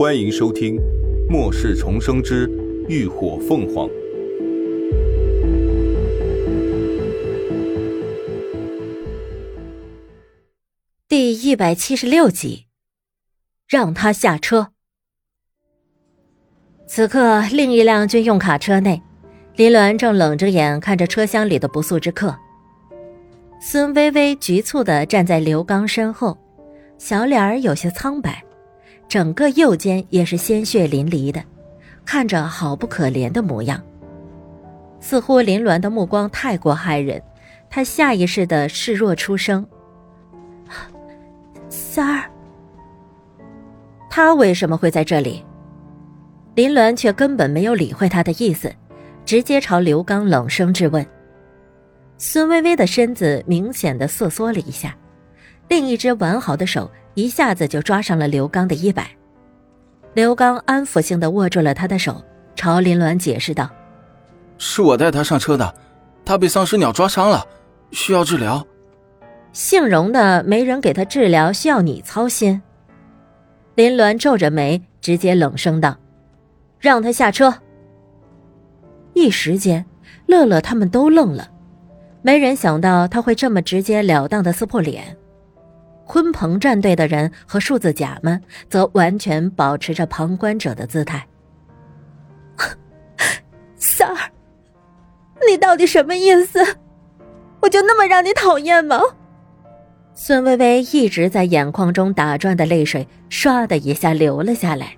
欢迎收听《末世重生之浴火凤凰》。第176集，让他下车。此刻，另一辆军用卡车内，林鸾正冷着眼看着车厢里的不速之客。孙微微局促地站在刘刚身后，小脸儿有些苍白，整个右肩也是鲜血淋漓的，看着好不可怜的模样。似乎林鸾的目光太过骇人，他下意识地示弱出声：“三儿。”他为什么会在这里？林鸾却根本没有理会他的意思，直接朝刘刚冷声质问。孙微微的身子明显地瑟缩了一下，另一只完好的手一下子就抓上了刘刚的衣摆。刘刚安抚性地握住了他的手，朝林鸾解释道：“是我带他上车的，他被丧尸鸟抓伤了，需要治疗。”姓荣的没人给他治疗，需要你操心？林鸾皱着眉，直接冷声道：“让他下车。”一时间，乐乐他们都愣了。没人想到他会这么直截了当的撕破脸。鲲鹏战队的人和数字甲们则完全保持着旁观者的姿态。“三儿，你到底什么意思？我就那么让你讨厌吗？”孙微微一直在眼眶中打转的泪水唰的一下流了下来，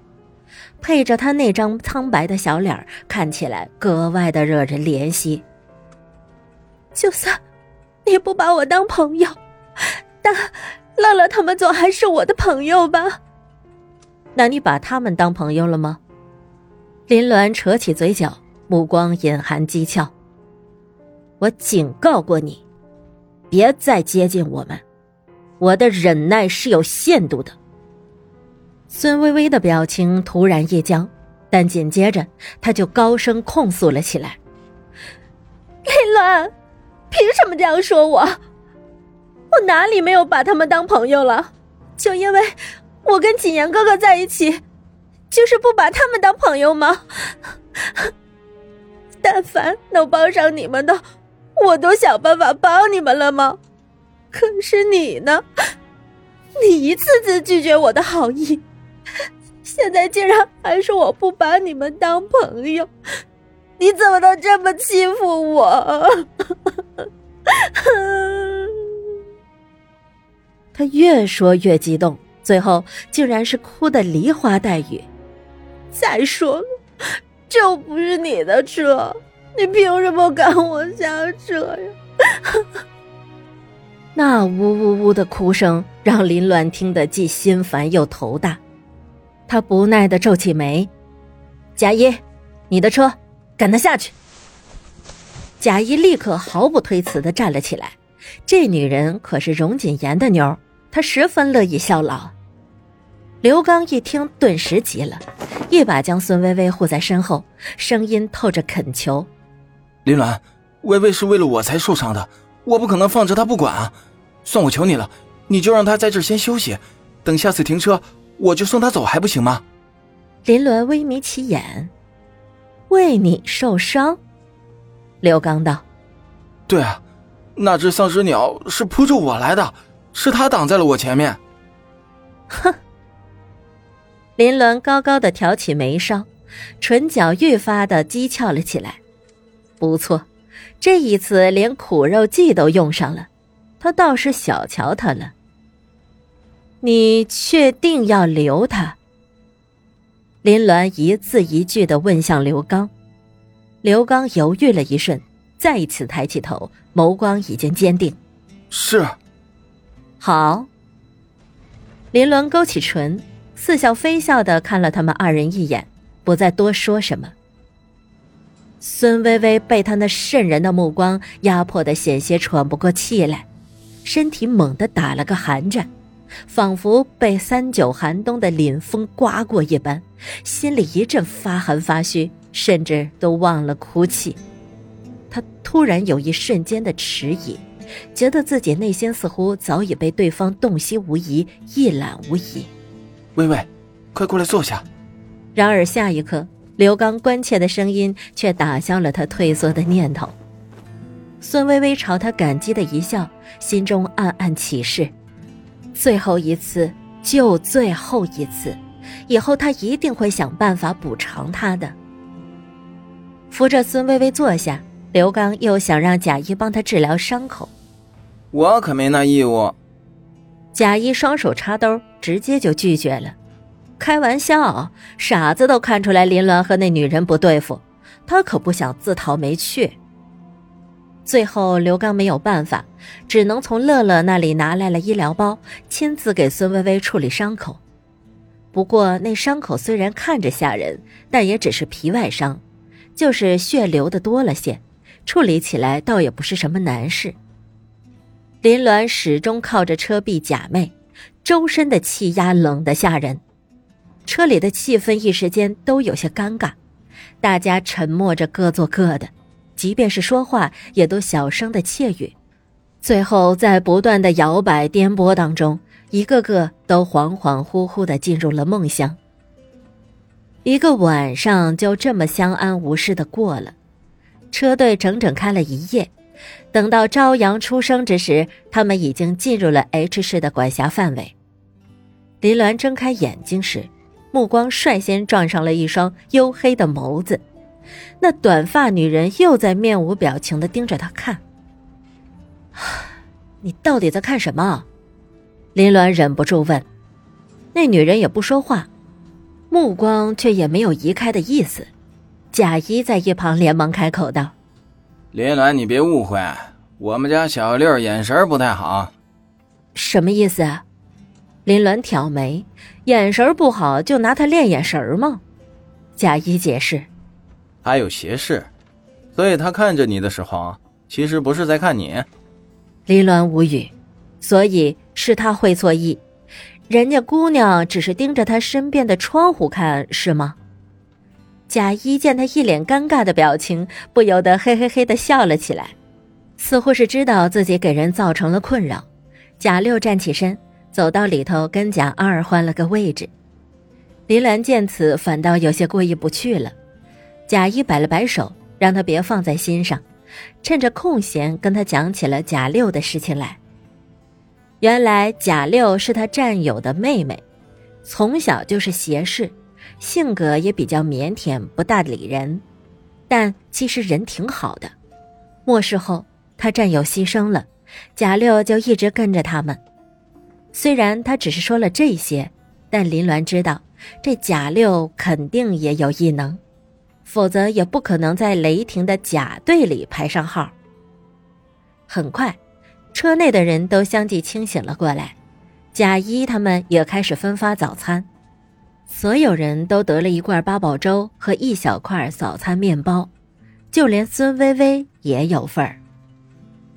配着她那张苍白的小脸，看起来格外的惹人怜惜。“就算你不把我当朋友，但乐乐他们总还是我的朋友吧？那你把他们当朋友了吗？”林鸾扯起嘴角，目光隐含讥诮。“我警告过你，别再接近我们，我的忍耐是有限度的。”孙微微的表情突然一僵，但紧接着她就高声控诉了起来：“林鸾，凭什么这样说我？我哪里没有把他们当朋友了？就因为我跟景言哥哥在一起，就是不把他们当朋友吗？但凡能帮上你们的，我都想办法帮你们了吗？可是你呢？你一次次拒绝我的好意，现在竟然还说我不把你们当朋友，你怎么能这么欺负我？”他越说越激动，最后竟然是哭得梨花带雨。“再说了，这不是你的车，你凭什么赶我下车呀？”那呜呜呜的哭声让林鸾听得既心烦又头大，他不耐地皱起眉：“贾一，你的车，赶他下去。”贾一立刻毫不推辞地站了起来，这女人可是荣锦言的妞，她十分乐意效劳。刘刚一听顿时急了，一把将孙微微护在身后，声音透着恳求：“林鸾，微微是为了我才受伤的，我不可能放着她不管啊！算我求你了，你就让她在这儿先休息，等下次停车我就送她走，还不行吗？”林鸾微眯起眼：“为你受伤？”刘刚道：“对啊，那只丧尸鸟是扑着我来的，是他挡在了我前面。”哼！林鸾高高的挑起眉梢，唇角愈发的讥诮了起来。不错，这一次连苦肉计都用上了，他倒是小瞧他了。“你确定要留他？”林鸾一字一句地问向刘刚。刘刚犹豫了一瞬，再一次抬起头，眸光已经坚定。“是。”“好。”林鸾勾起唇，似笑非笑地看了他们二人一眼，不再多说什么。孙微微被他那渗人的目光压迫得险些喘不过气来，身体猛地打了个寒战，仿佛被39寒冬的凛风刮过一般，心里一阵发寒发虚，甚至都忘了哭泣。他突然有一瞬间的迟疑，觉得自己内心似乎早已被对方洞悉无疑，一览无遗。“微微，快过来坐下。然而下一刻，刘刚关切的声音却打消了他退缩的念头。孙微微朝他感激的一笑，心中暗暗起誓，最后一次就最后一次，以后他一定会想办法补偿他的。扶着孙微微坐下，刘刚又想让贾一帮他治疗伤口。我可没那义务。贾一双手插兜，直接就拒绝了。开玩笑，傻子都看出来林鸾和那女人不对付，他可不想自讨没趣。最后刘刚没有办法，只能从乐乐那里拿来了医疗包，亲自给孙微微处理伤口。不过那伤口虽然看着吓人，但也只是皮外伤，就是血流的多了些，处理起来倒也不是什么难事。林鸾始终靠着车壁假寐，周身的气压冷得吓人。车里的气氛一时间都有些尴尬，大家沉默着各做各的，即便是说话也都小声的窃语。最后在不断的摇摆颠簸当中，一个个都恍恍惚惚地进入了梦乡。一个晚上就这么相安无事地过了。车队整整开了一夜，等到朝阳初升之时，他们已经进入了 H 市的管辖范围。林鸾睁开眼睛时，目光率先撞上了一双黝黑的眸子，那短发女人又在面无表情地盯着他看。你到底在看什么？林鸾忍不住问。那女人也不说话，目光却也没有移开的意思。贾一在一旁连忙开口道：林鸾，你别误会，我们家小六眼神不太好。什么意思啊？林鸾挑眉，眼神不好就拿他练眼神吗？贾一解释，他有斜视，所以他看着你的时候其实不是在看你。林鸾无语，所以是他会错意，人家姑娘只是盯着他身边的窗户看，是吗？贾一见他一脸尴尬的表情，不由得嘿嘿嘿地笑了起来，似乎是知道自己给人造成了困扰。贾六站起身走到里头跟贾二换了个位置。林鸾见此反倒有些过意不去了，贾一摆了摆手让他别放在心上，趁着空闲跟他讲起了贾六的事情来。原来贾六是他战友的妹妹，从小就是斜视，性格也比较腼腆不大理人，但其实人挺好的。末世后他战友牺牲了，贾六就一直跟着他们。虽然他只是说了这些，但林鸾知道这贾六肯定也有异能，否则也不可能在雷霆的甲队里排上号。很快车内的人都相继清醒了过来，贾一他们也开始分发早餐，所有人都得了一罐八宝粥和一小块早餐面包，就连孙微微也有份儿。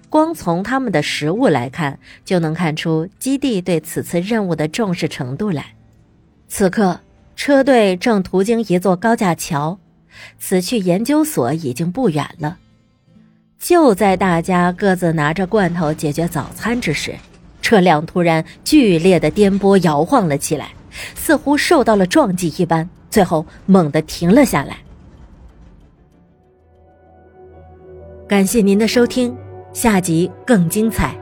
光从他们的食物来看，就能看出基地对此次任务的重视程度来。此刻车队正途经一座高架桥，此去研究所已经不远了。就在大家各自拿着罐头解决早餐之时，车辆突然剧烈的颠簸摇晃了起来，似乎受到了撞击一般，最后猛地停了下来。感谢您的收听，下集更精彩。